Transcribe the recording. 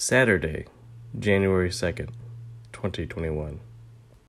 Saturday, January 2nd, 2021.